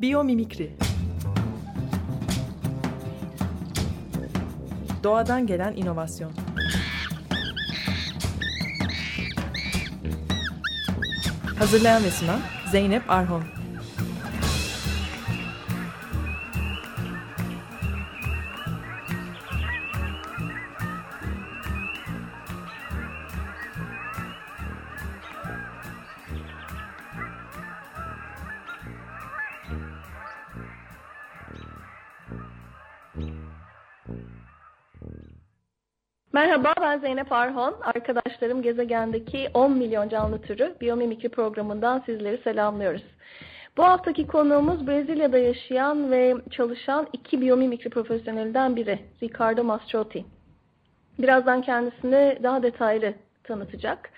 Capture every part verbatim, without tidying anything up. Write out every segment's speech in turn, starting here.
Biyomimikri. Doğadan gelen inovasyon. Hazırlayan ve sunan Zeynep Arhon. Merhaba, ben Zeynep Arhon. Arkadaşlarım gezegendeki on milyon canlı türü Biyomimikri programından sizleri selamlıyoruz. Bu haftaki konuğumuz Brezilya'da yaşayan ve çalışan iki biyomimikri profesyonelinden biri, Ricardo Mastroti. Birazdan kendisini daha detaylı tanıtacak.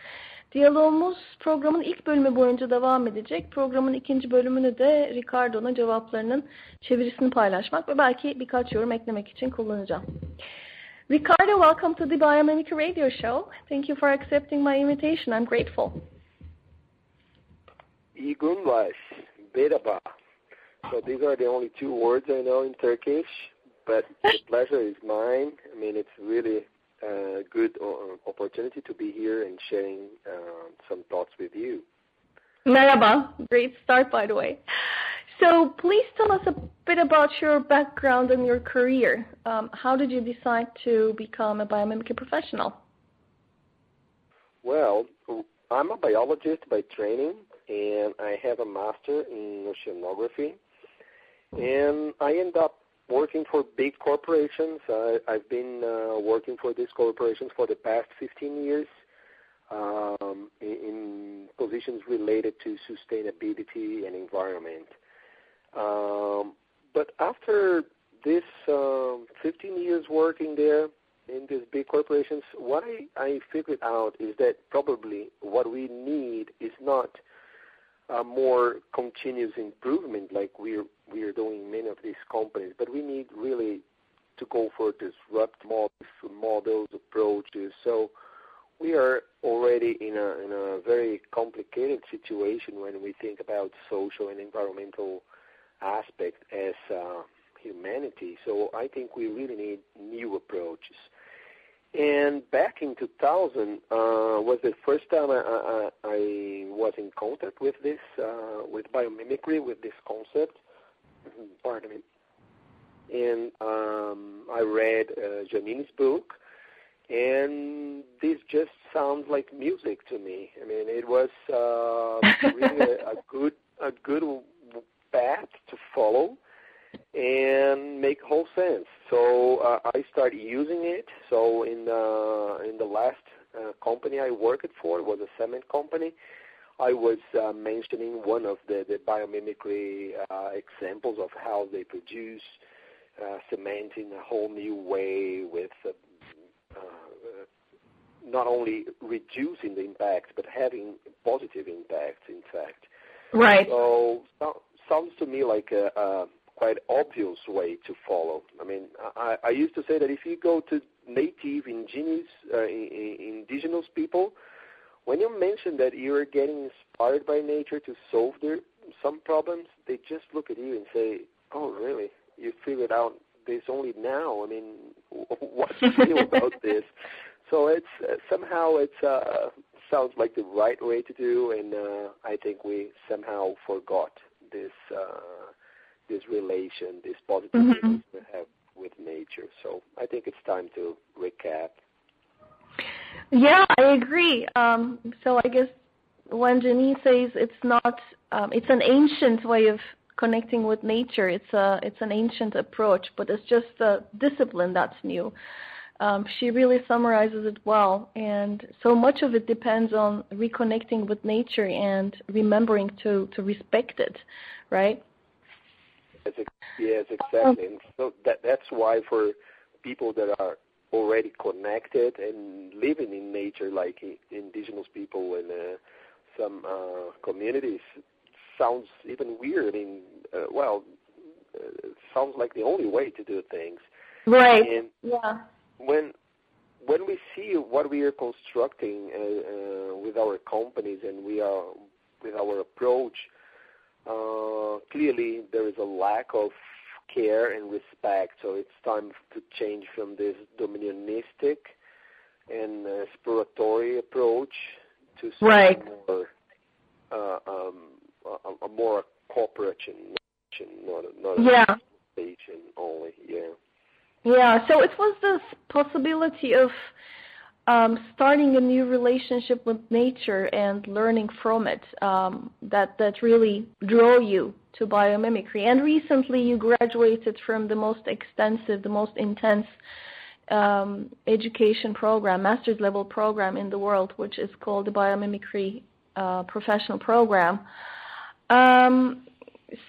Diyalogumuz programın ilk bölümü boyunca devam edecek. Programın ikinci bölümünü de Ricardo'nun cevaplarının çevirisini paylaşmak ve belki birkaç yorum eklemek için kullanacağım. Ricardo, welcome to the Biomimicry Radio Show. Thank you for accepting my invitation. I'm grateful. İyi günler. Merhaba. So these are the only two words I know in Turkish, but the pleasure is mine. I mean, it's really a good opportunity to be here and sharing uh, some thoughts with you. Merhaba. Great start, by the way. So please tell us a bit about your background and your career. Um, how did you decide to become a biomimicry professional? Well, I'm a biologist by training, and I have a master in oceanography. And I end up working for big corporations. I, I've been uh, working for these corporations for the past fifteen years. Um, in, in positions related to sustainability and environment. Um, but after this um, fifteen years working there in these big corporations, what I, I figured out is that probably what we need is not a more continuous improvement like we're, we're doing in many of these companies, but we need really to go for disrupt models, models approaches. So we are already in a, in a very complicated situation when we think about social and environmental aspect as uh, humanity. So I think we really need new approaches. And back in two thousand uh, was the first time I, I, I was in contact with this, uh, with biomimicry, with this concept. Pardon me. And um, I read uh, Janine's book. And this just sounds like music to me. I mean, it was uh, really a, a good a good path to follow and make whole sense. So uh, I started using it. So in uh, in the last uh, company I worked for, it was a cement company. I was uh, mentioning one of the, the biomimicry uh, examples of how they produce uh, cement in a whole new way with uh, Uh, not only reducing the impact, but having positive impacts, in fact. Right. So, so sounds to me like a, a quite obvious way to follow. I mean, I, I used to say that if you go to native indigenous, uh, indigenous people, when you mention that you are getting inspired by nature to solve their some problems, they just look at you and say, oh, really? You figured out this only now? I mean, what do you feel about this? So it's uh, somehow it uh, sounds like the right way to do, and uh, I think we somehow forgot this uh, this relation, this positive mm-hmm. relation we have with nature. So I think it's time to recap. Yeah, I agree. Um, so I guess when Janine says it's not, um, it's an ancient way of connecting with nature, it's a it's an ancient approach, but it's just a discipline that's new. Um, she really summarizes it well, and so much of it depends on reconnecting with nature and remembering to, to respect it, right? Yes, exactly. And so that that's why for people that are already connected and living in nature, like indigenous people and uh, some uh, communities, sounds even weird. I mean, uh, well, uh, sounds like the only way to do things. Right. And yeah. When when we see what we are constructing uh, uh, with our companies, and we are with our approach, uh, clearly there is a lack of care and respect. So it's time to change from this dominionistic and exploratory approach to something right. more, uh, um, a, a more cooperation, not a, not a yeah. station only. Yeah. Yeah. So it was this possibility of um, starting a new relationship with nature and learning from it um, that that really drew you to biomimicry. And recently, you graduated from the most extensive, the most intense um, education program, master's level program in the world, which is called the Biomimicry uh, Professional Program. Um,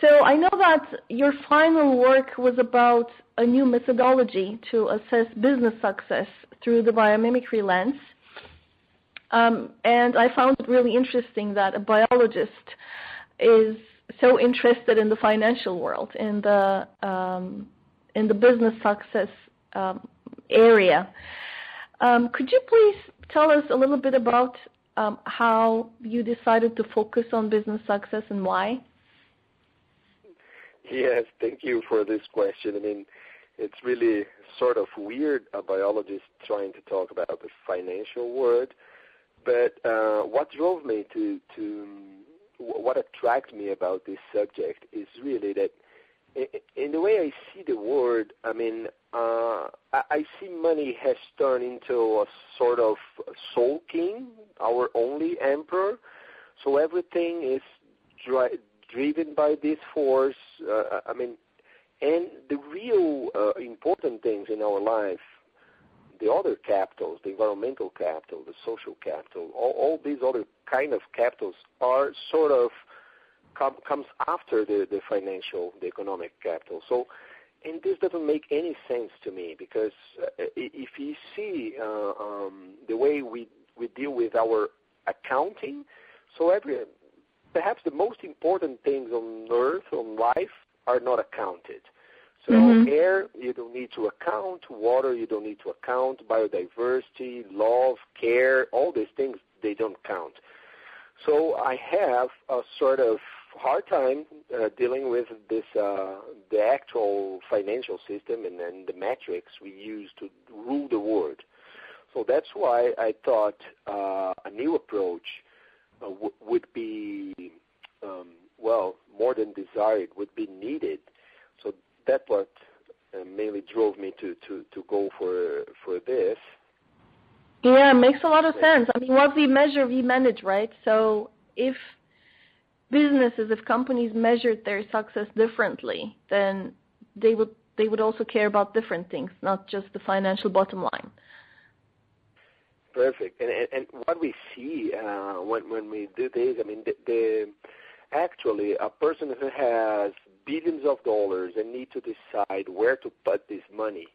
so I know that your final work was about a new methodology to assess business success through the biomimicry lens. Um, and I found it really interesting that a biologist is so interested in the financial world, in the um, in the business success um, area. Um, could you please tell us a little bit about um, how you decided to focus on business success and why? Yes, thank you for this question. I mean, it's really sort of weird a biologist trying to talk about the financial world, but uh, what drove me to to what attracts me about this subject is really that in the way I see the world, I mean, uh, I see money has turned into a sort of soul king, our only emperor. So everything is dri- driven by this force. Uh, I mean, and the real uh, important things in our life, the other capitals, the environmental capital, the social capital, all, all these other kind of capitals are sort of com, comes after the, the financial, the economic capital. So, and this doesn't make any sense to me because if you see uh, um, the way we, we deal with our accounting, so every perhaps the most important things on earth, on life, are not accounted. So mm-hmm. air, you don't need to account. Water, you don't need to account. Biodiversity, love, care, all these things, they don't count. So I have a sort of hard time uh, dealing with this, uh, the actual financial system and then the metrics we use to rule the world. So that's why I thought uh, a new approach uh, w- would be, um, well, more than desired, would be needed. So that's what uh, mainly drove me to, to, to go for for this. Yeah, it makes a lot of sense. I mean, what we measure, we manage, right? So if businesses, if companies measured their success differently, then they would they would also care about different things, not just the financial bottom line. Perfect. And and, and what we see uh, when when we do this, I mean, the, the actually a person who has billions of dollars and need to decide where to put this money,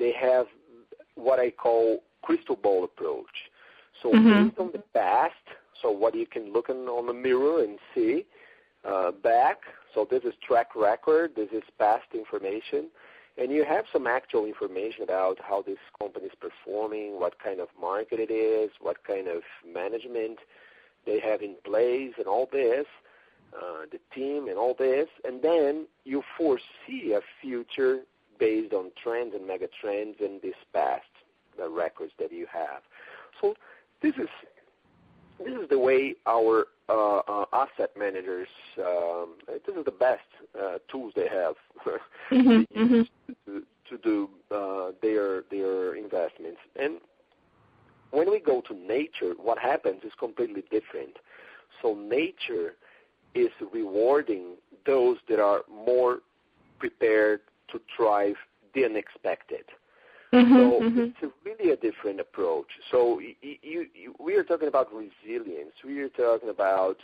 they have what I call crystal ball approach. So mm-hmm. based on the past, so what you can look in on the mirror and see uh, back, so this is track record, this is past information, and you have some actual information about how this company is performing, what kind of market it is, what kind of management they have in place and all this, uh, the team and all this, and then you foresee a future based on trends and mega trends in this past. The records that you have. So this is this is the way our uh, uh, asset managers. Um, this is the best uh, tools they have mm-hmm, mm-hmm. to, to do uh, their their investments. And when we go to nature, what happens is completely different. So nature is rewarding those that are more prepared to thrive the unexpected. Mm-hmm, so mm-hmm. it's a really a different approach. So you, you, you, we are talking about resilience. We are talking about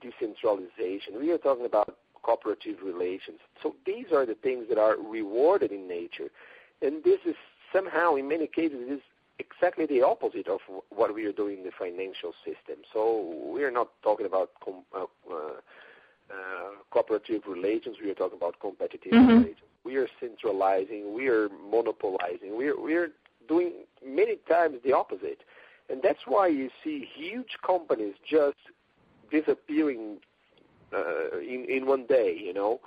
decentralization. We are talking about cooperative relations. So these are the things that are rewarded in nature. And this is somehow, in many cases, it is exactly the opposite of what we are doing in the financial system. So we are not talking about com- uh, uh, uh, cooperative relations. We are talking about competitive mm-hmm. relations. We are centralizing, we are monopolizing, we are, we are doing many times the opposite. And that's why you see huge companies just disappearing uh, in in one day, you know.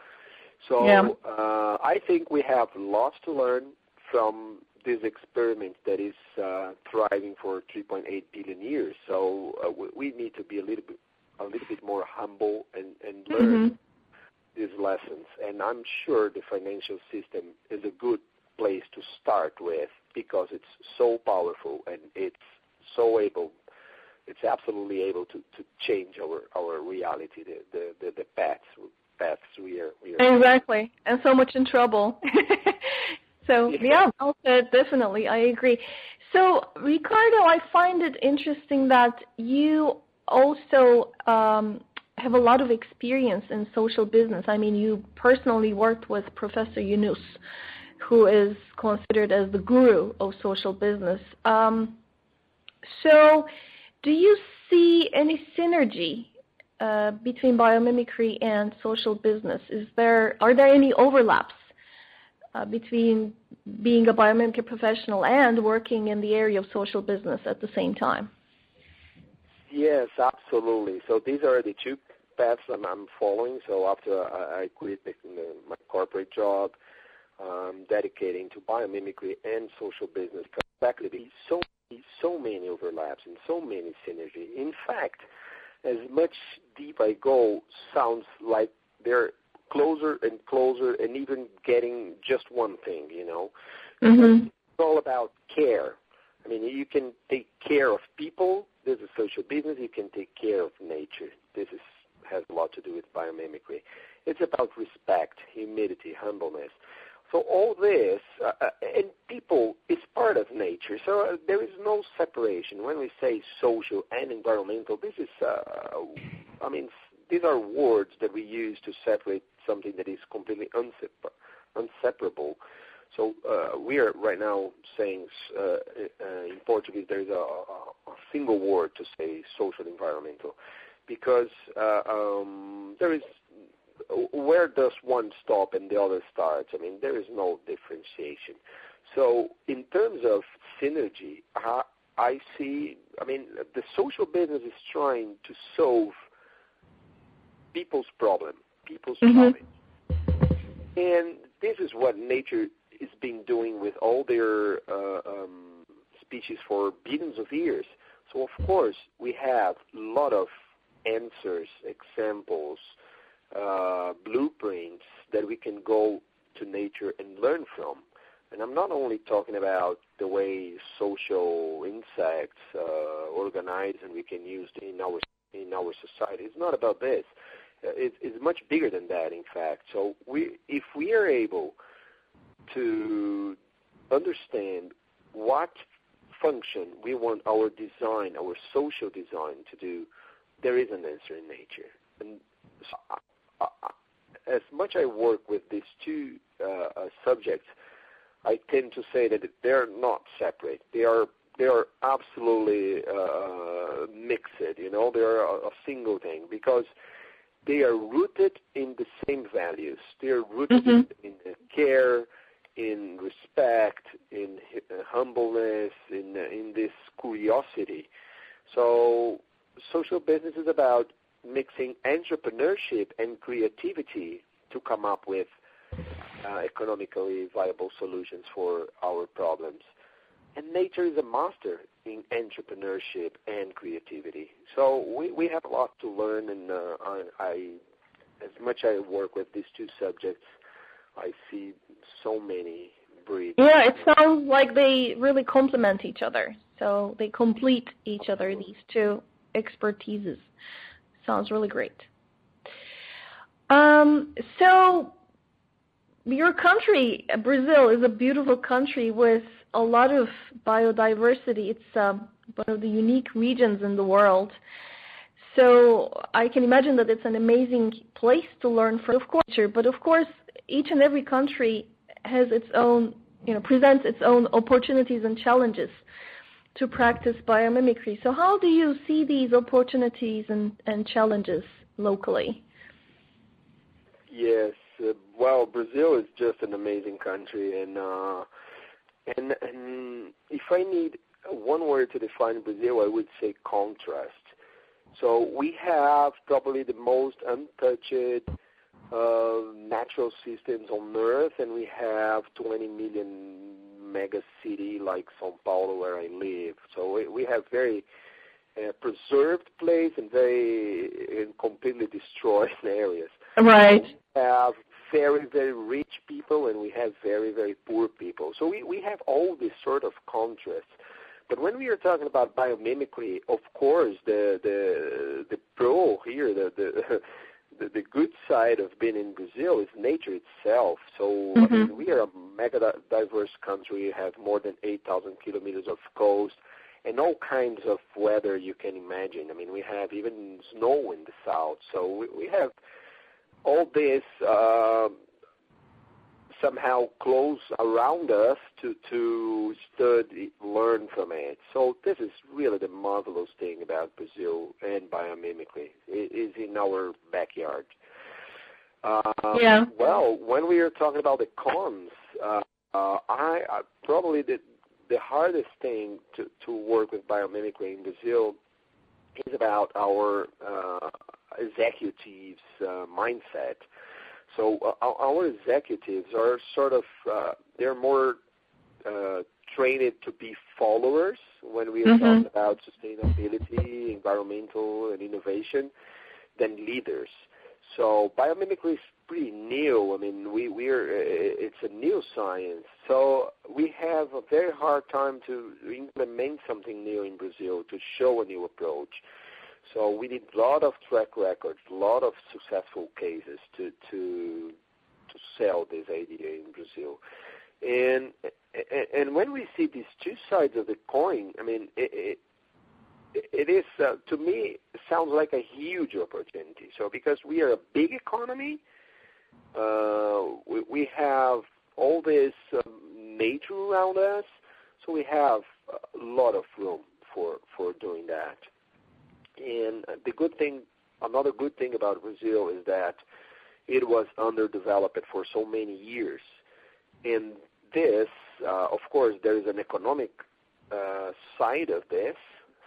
So yeah. uh, I think we have lots to learn from this experiment that is uh, thriving for three point eight billion years. So uh, we need to be a little bit a little bit more humble and and learn mm-hmm. these lessons. And I'm sure the financial system is a good place to start with because it's so powerful and it's so able. It's absolutely able to, to change our, our reality, the the, the, the paths, paths we are, we are exactly, and so much in trouble. So, yeah, yeah, definitely, I agree. So, Ricardo, I find it interesting that you also um, have a lot of experience in social business. I mean, you personally worked with Professor Yunus, who is considered as the guru of social business. Um, so, do you see any synergy uh, between biomimicry and social business? Is there are there any overlaps uh, between being a biomimicry professional and working in the area of social business at the same time? Yes, absolutely. So these are the two paths I'm, I'm following. So after I, I quit the, the, my corporate job, um, dedicating to biomimicry and social business, practically so. so many overlaps and so many synergy. In fact, as much deep I go, sounds like they're closer and closer and even getting just one thing, you know. Mm-hmm. It's all about care. I mean, you can take care of people. This is social business. You can take care of nature. This is, has a lot to do with biomimicry. It's about respect, humility, humbleness. So all this, uh, and people, is part of nature. So uh, there is no separation. When we say social and environmental, this is, uh, I mean, these are words that we use to separate something that is completely unsepar- inseparable. So uh, we are right now saying, uh, uh, in Portuguese, there is a, a single word to say social environmental, because uh, um, there is, where does one stop and the other starts? I mean, there is no differentiation. So in terms of synergy, I, I see, I mean, the social business is trying to solve people's problem, people's mm-hmm. problem. And this is what nature has been doing with all their uh, um, species for billions of years. So, of course, we have a lot of answers, examples, Uh, blueprints that we can go to nature and learn from. And I'm not only talking about the way social insects uh, organize and we can use in our in our society. It's not about this. It, it's much bigger than that, in fact. So we, if we are able to understand what function we want our design, our social design to do, there is an answer in nature. And so I, as much I work with these two uh, uh, subjects, I tend to say that they're not separate. They are they are absolutely uh, mixed. You know, they are a, a single thing because they are rooted in the same values. They are rooted mm-hmm. in, in care, in respect, in humbleness, in in this curiosity. So social business is about mixing entrepreneurship and creativity to come up with uh, economically viable solutions for our problems. And nature is a master in entrepreneurship and creativity. So we, we have a lot to learn, and uh, I, I, as much I work with these two subjects, I see so many breeds. Yeah, it sounds like they really complement each other. So they complete each other, these two expertises. Sounds really great. Um, so your country, Brazil, is a beautiful country with a lot of biodiversity. It's uh, one of the unique regions in the world. So I can imagine that it's an amazing place to learn from, of course. But of course, each and every country has its own, you know, presents its own opportunities and challenges to practice biomimicry. So how do you see these opportunities and, and challenges locally? Yes, uh, well, Brazil is just an amazing country, and, uh, and and if I need one word to define Brazil, I would say contrast. So we have probably the most untouched uh, natural systems on Earth, and we have twenty million mega city like São Paulo where I live. So we, we have very uh, preserved place and very and completely destroyed areas. Right. We have very, very rich people, and we have very, very poor people. So we, we have all this sort of contrasts. But when we are talking about biomimicry, of course, the the the pro here, the the the, the good side of being in Brazil is nature itself. So mm-hmm. I mean, we are a mega diverse country. We have more than eight thousand kilometers of coast and all kinds of weather you can imagine. I mean, we have even snow in the south. So we, we have all this uh, somehow close around us to, to study, learn from it. So this is really the marvelous thing about Brazil and biomimicry. It is in our backyard. Um, yeah. Well, when we are talking about the cons, uh, uh, I, I probably the, the hardest thing to, to work with biomimicry in Brazil is about our uh, executives' uh, mindset. So uh, our executives are sort of, uh, they're more uh, trained to be followers when we are mm-hmm. talking about sustainability, environmental, and innovation than leaders. So biomimicry is pretty new. I mean, we, we're it's a new science. So we have a very hard time to implement something new in Brazil, to show a new approach. So we need a lot of track records, a lot of successful cases to to to sell this idea in Brazil. And and when we see these two sides of the coin, I mean, it it, it is, uh, to me, it sounds like a huge opportunity. So because we are a big economy, uh, we, we have all this um, nature around us, so we have a lot of room for, for doing that. And the good thing, another good thing about Brazil is that it was underdeveloped for so many years. And this, uh, of course, there is an economic uh, side of this.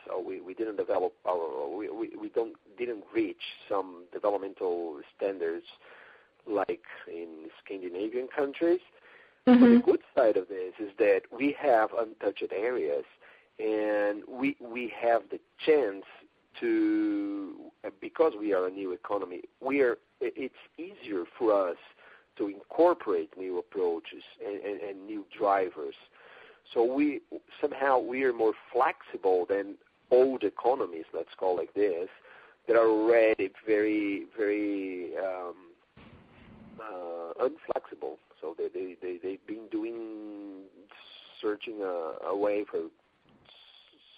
So we, we didn't develop, our, we, we, we don't didn't reach some developmental standards like in Scandinavian countries. Mm-hmm. But the good side of this is that we have untouched areas, and we we have the chance. To because we are a new economy, we are. It's easier for us to incorporate new approaches and, and, and new drivers. So we somehow we are more flexible than old economies. Let's call like this. That are already very very um, uh, unflexible. So they they they they've been doing searching a, a way for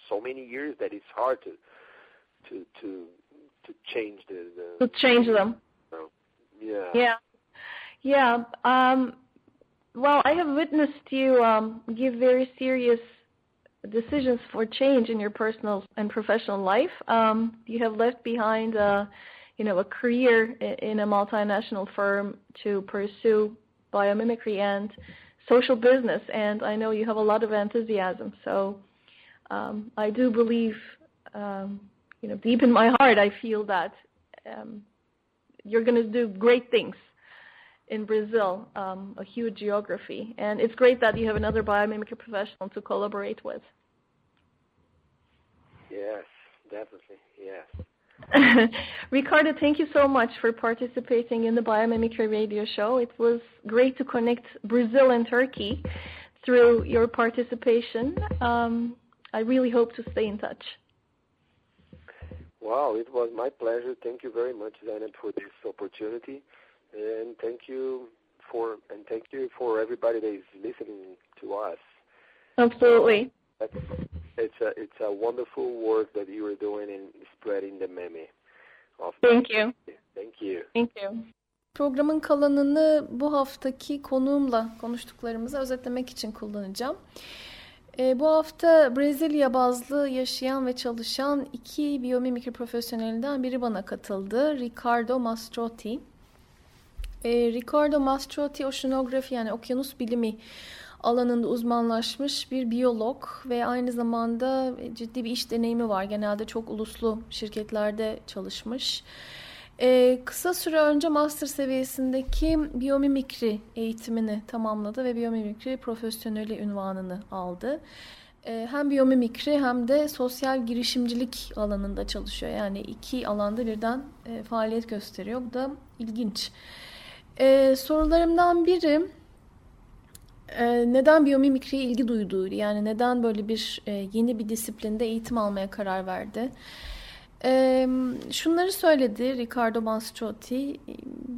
so many years that it's hard to. To, to to change the, the to change them. So, yeah. Yeah. Yeah. Um, well, I have witnessed you um, give very serious decisions for change in your personal and professional life. Um, you have left behind, uh, you know, a career in a multinational firm to pursue biomimicry and social business, and I know you have a lot of enthusiasm. So um, I do believe. Um, You know, deep in my heart, I feel that um, you're going to do great things in Brazil, um, a huge geography. And it's great that you have another biomimicry professional to collaborate with. Yes, definitely, yes. Ricardo, thank you so much for participating in the Biomimicry Radio Show. It was great to connect Brazil and Turkey through your participation. Um, I really hope to stay in touch. Wow, it was my pleasure. Thank you very much, Zeynep, for this opportunity, and thank you for and thank you for everybody that is listening to us. Absolutely. Uh, it's a it's a wonderful work that you are doing in spreading the meme. Of thank the... you. Thank you. Thank you. Programın kalanını bu haftaki konuğumla konuştuklarımızı özetlemek için kullanacağım. E, bu hafta Brezilya bazlı yaşayan ve çalışan iki biyomimikri profesyonelinden biri bana katıldı. Ricardo Mastroti. E, Ricardo Mastroti oceanografi yani okyanus bilimi alanında uzmanlaşmış bir biyolog ve aynı zamanda ciddi bir iş deneyimi var. Genelde çok uluslu şirketlerde çalışmış. Ee, kısa süre önce master seviyesindeki biyomimikri eğitimini tamamladı ve biyomimikri profesyoneli unvanını aldı. Ee, hem biyomimikri hem de sosyal girişimcilik alanında çalışıyor. Yani iki alanda birden e, faaliyet gösteriyor. Bu da ilginç. Ee, sorularımdan biri e, neden biyomimikriye ilgi duyduğu, yani neden böyle bir e, yeni bir disiplinde eğitim almaya karar verdi? Ee, şunları söyledi Ricardo Mastroti,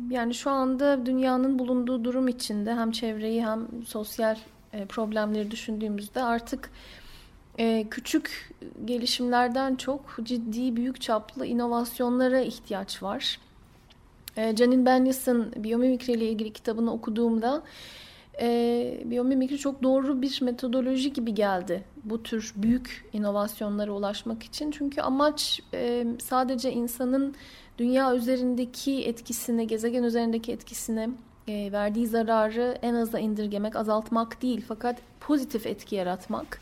yani şu anda dünyanın bulunduğu durum içinde hem çevreyi hem sosyal e, problemleri düşündüğümüzde artık e, küçük gelişimlerden çok ciddi büyük çaplı inovasyonlara ihtiyaç var. E, Janine Benyus'un Biyomimikri ile ilgili kitabını okuduğumda E, biyomimikri çok doğru bir metodoloji gibi geldi bu tür büyük inovasyonlara ulaşmak için. Çünkü amaç e, sadece insanın dünya üzerindeki etkisini, gezegen üzerindeki etkisini, e, verdiği zararı en aza indirgemek, azaltmak değil, fakat pozitif etki yaratmak.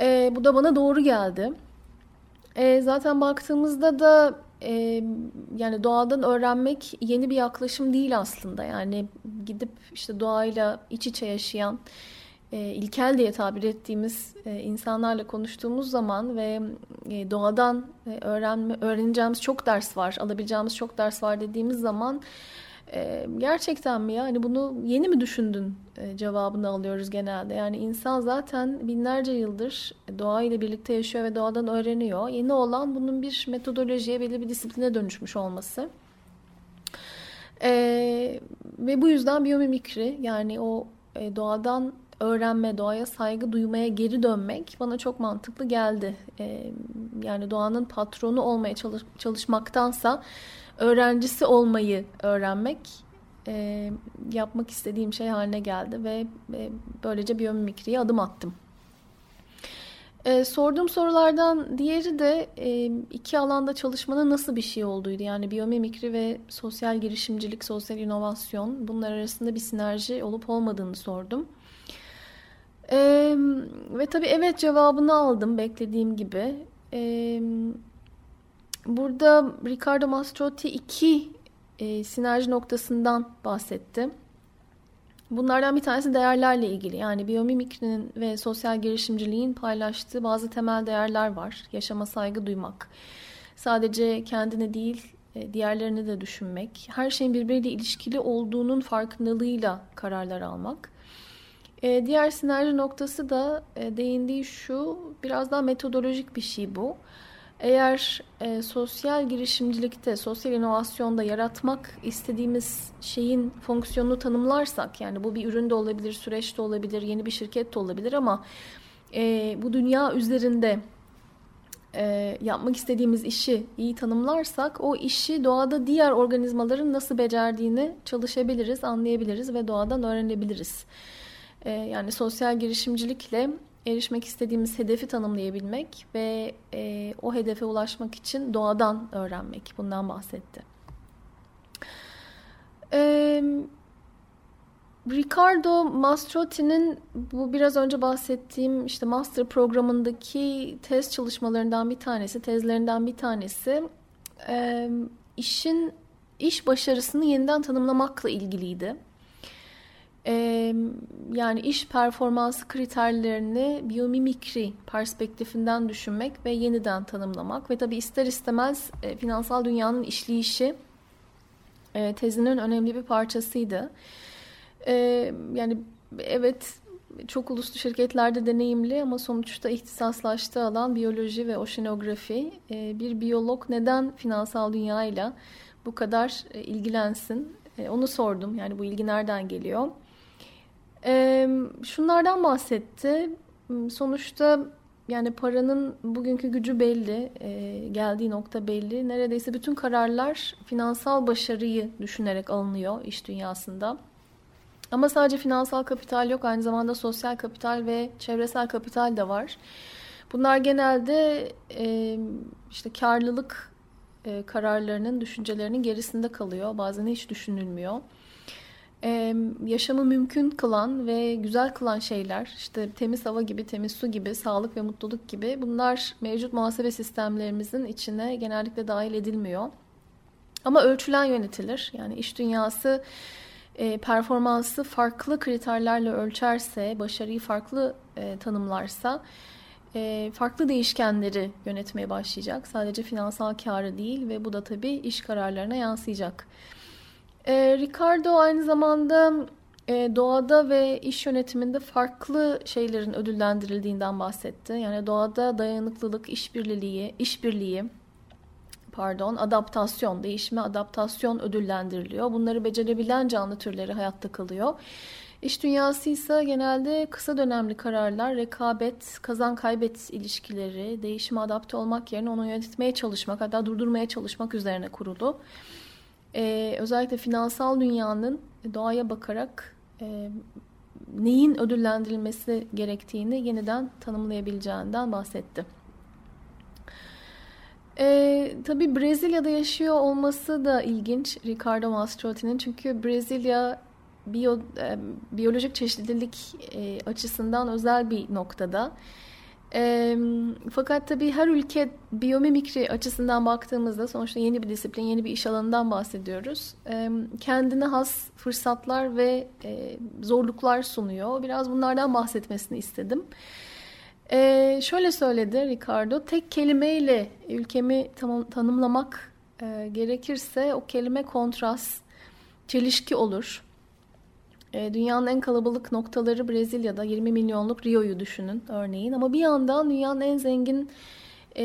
E, bu da bana doğru geldi. E, zaten baktığımızda da Ee, yani doğadan öğrenmek yeni bir yaklaşım değil aslında. Yani gidip işte doğayla iç içe yaşayan, e, ilkel diye tabir ettiğimiz e, insanlarla konuştuğumuz zaman ve e, doğadan e, öğrenme, öğreneceğimiz çok ders var, alabileceğimiz çok ders var dediğimiz zaman e, gerçekten mi ya? Hani bunu yeni mi düşündün e, cevabını alıyoruz genelde. Yani insan zaten binlerce yıldır doğayla birlikte yaşıyor ve doğadan öğreniyor. Yeni olan bunun bir metodolojiye, belli bir disipline dönüşmüş olması. E, ve bu yüzden biyomimikri, yani o e, doğadan öğrenme, doğaya saygı duymaya geri dönmek bana çok mantıklı geldi. E, yani doğanın patronu olmaya çalış, çalışmaktansa öğrencisi olmayı öğrenmek e, yapmak istediğim şey haline geldi ve e, böylece biyomimikriye adım attım. E, sorduğum sorulardan diğeri de e, iki alanda çalışmanın nasıl bir şey olduğuydu. Yani biyomimikri ve sosyal girişimcilik, sosyal inovasyon, bunlar arasında bir sinerji olup olmadığını sordum. E, ve tabii evet cevabını aldım beklediğim gibi. E, Burada Ricardo Mastroti iki e, sinerji noktasından bahsetti. Bunlardan bir tanesi değerlerle ilgili. Yani biyomimikrinin ve sosyal girişimciliğin paylaştığı bazı temel değerler var. Yaşama saygı duymak. Sadece kendine değil, e, diğerlerini de düşünmek. Her şeyin birbiriyle ilişkili olduğunun farkındalığıyla kararlar almak. E, diğer sinerji noktası da e, değindiği şu, biraz daha metodolojik bir şey bu. Eğer e, sosyal girişimcilikte, sosyal inovasyonda yaratmak istediğimiz şeyin fonksiyonunu tanımlarsak, yani bu bir ürün de olabilir, süreç de olabilir, yeni bir şirket de olabilir ama e, bu dünya üzerinde e, yapmak istediğimiz işi iyi tanımlarsak, o işi doğada diğer organizmaların nasıl becerdiğini çalışabiliriz, anlayabiliriz ve doğadan öğrenebiliriz. E, yani sosyal girişimcilikle erişmek istediğimiz hedefi tanımlayabilmek ve e, o hedefe ulaşmak için doğadan öğrenmek. Bundan bahsetti. E, Ricardo Mastroti'nin bu biraz önce bahsettiğim işte master programındaki tez çalışmalarından bir tanesi, tezlerinden bir tanesi e, işin iş başarısını yeniden tanımlamakla ilgiliydi. Ee, yani iş performansı kriterlerini biyomimikri perspektifinden düşünmek ve yeniden tanımlamak ve tabii ister istemez e, finansal dünyanın işleyişi e, tezinin önemli bir parçasıydı. E, yani evet çok uluslu şirketlerde deneyimli ama sonuçta ihtisaslaştığı alan biyoloji ve oşinografi. E, bir biyolog neden finansal dünyayla bu kadar e, ilgilensin? E, onu sordum. Yani bu ilgi nereden geliyor? Ee, şunlardan bahsetti. Sonuçta yani paranın bugünkü gücü belli, e, geldiği nokta belli. Neredeyse bütün kararlar finansal başarıyı düşünerek alınıyor iş dünyasında. Ama sadece finansal kapital yok, aynı zamanda sosyal kapital ve çevresel kapital de var. Bunlar genelde e, işte karlılık e, kararlarının, düşüncelerinin gerisinde kalıyor. Bazen hiç düşünülmüyor. Ee, yaşamı mümkün kılan ve güzel kılan şeyler, işte temiz hava gibi, temiz su gibi, sağlık ve mutluluk gibi, bunlar mevcut muhasebe sistemlerimizin içine genellikle dahil edilmiyor. Ama ölçülen yönetilir. Yani iş dünyası e, performansı farklı kriterlerle ölçerse, başarıyı farklı e, tanımlarsa e, farklı değişkenleri yönetmeye başlayacak. Sadece finansal kârı değil ve bu da tabii iş kararlarına yansıyacak. E, Ricardo aynı zamanda e, doğada ve iş yönetiminde farklı şeylerin ödüllendirildiğinden bahsetti. Yani doğada dayanıklılık, işbirliği, işbirliği, pardon, adaptasyon, değişime adaptasyon ödüllendiriliyor. Bunları becerebilen canlı türleri hayatta kalıyor. İş dünyası ise genelde kısa dönemli kararlar, rekabet, kazan kaybet ilişkileri, değişime adapte olmak yerine onu yönetmeye çalışmak, hatta durdurmaya çalışmak üzerine kurulu. Ee, özellikle finansal dünyanın doğaya bakarak e, neyin ödüllendirilmesi gerektiğini yeniden tanımlayabileceğinden bahsetti. Ee, tabii Brezilya'da yaşıyor olması da ilginç Ricardo Mastroti'nin, çünkü Brezilya biyo, e, biyolojik çeşitlilik e, açısından özel bir noktada. E, fakat tabii her ülke biyomimikri açısından baktığımızda sonuçta yeni bir disiplin, yeni bir iş alanından bahsediyoruz. E, kendine has fırsatlar ve e, zorluklar sunuyor. Biraz bunlardan bahsetmesini istedim. E, şöyle söyledi Ricardo, tek kelimeyle ülkemi tam, tanımlamak e, gerekirse o kelime kontrast, çelişki olur. Dünyanın en kalabalık noktaları Brezilya'da, yirmi milyonluk Rio'yu düşünün örneğin, ama bir yandan dünyanın en zengin e,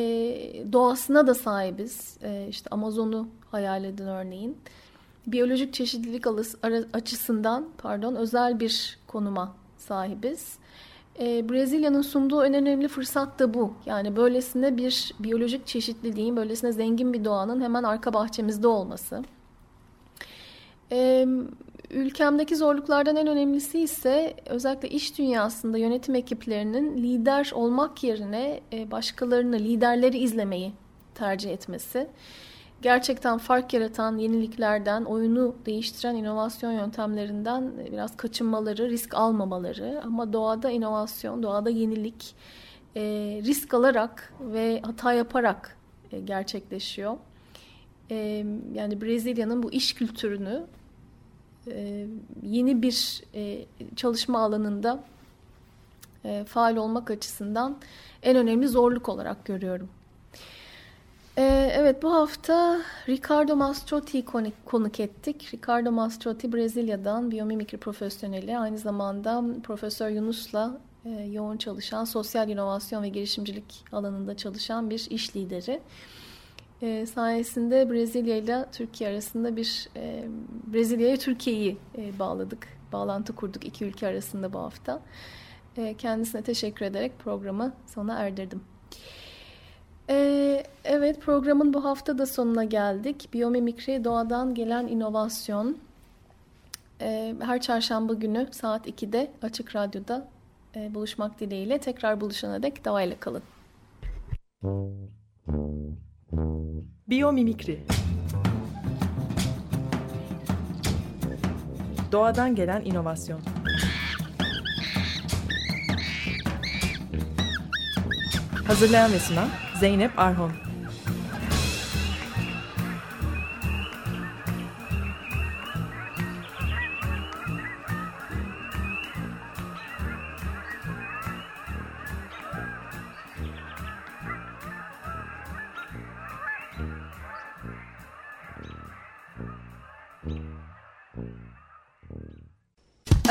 doğasına da sahibiz. E, işte Amazon'u hayal edin örneğin. Biyolojik çeşitlilik açısından pardon özel bir konuma sahibiz. E, Brezilya'nın sunduğu en önemli fırsat da bu. Yani böylesine bir biyolojik çeşitliliğin, böylesine zengin bir doğanın hemen arka bahçemizde olması. E, Ülkemdeki zorluklardan en önemlisi ise özellikle iş dünyasında yönetim ekiplerinin lider olmak yerine başkalarını, liderleri izlemeyi tercih etmesi. Gerçekten fark yaratan yeniliklerden, oyunu değiştiren inovasyon yöntemlerinden biraz kaçınmaları, risk almamaları, ama doğada inovasyon, doğada yenilik risk alarak ve hata yaparak gerçekleşiyor. Yani Brezilya'nın bu iş kültürünü yeni bir çalışma alanında faal olmak açısından en önemli zorluk olarak görüyorum. Evet, bu hafta Ricardo Mastroti'yi konuk ettik. Ricardo Mastroti Brezilya'dan biyomimikri profesyoneli, aynı zamanda Profesör Yunus'la yoğun çalışan, sosyal inovasyon ve girişimcilik alanında çalışan bir iş lideri. E, sayesinde Brezilya ile Türkiye arasında bir e, Brezilya'ya Türkiye'yi e, bağladık, bağlantı kurduk iki ülke arasında bu hafta. E, kendisine teşekkür ederek programı sona erdirdim. E, evet, programın bu hafta da sonuna geldik. Biyomimikri, doğadan gelen inovasyon. E, her çarşamba günü saat ikide Açık Radyo'da e, buluşmak dileğiyle. Tekrar buluşana dek davayla kalın. Biyomimikri, doğadan gelen inovasyon. Hazırlayan ve sunan Zeynep Arhon.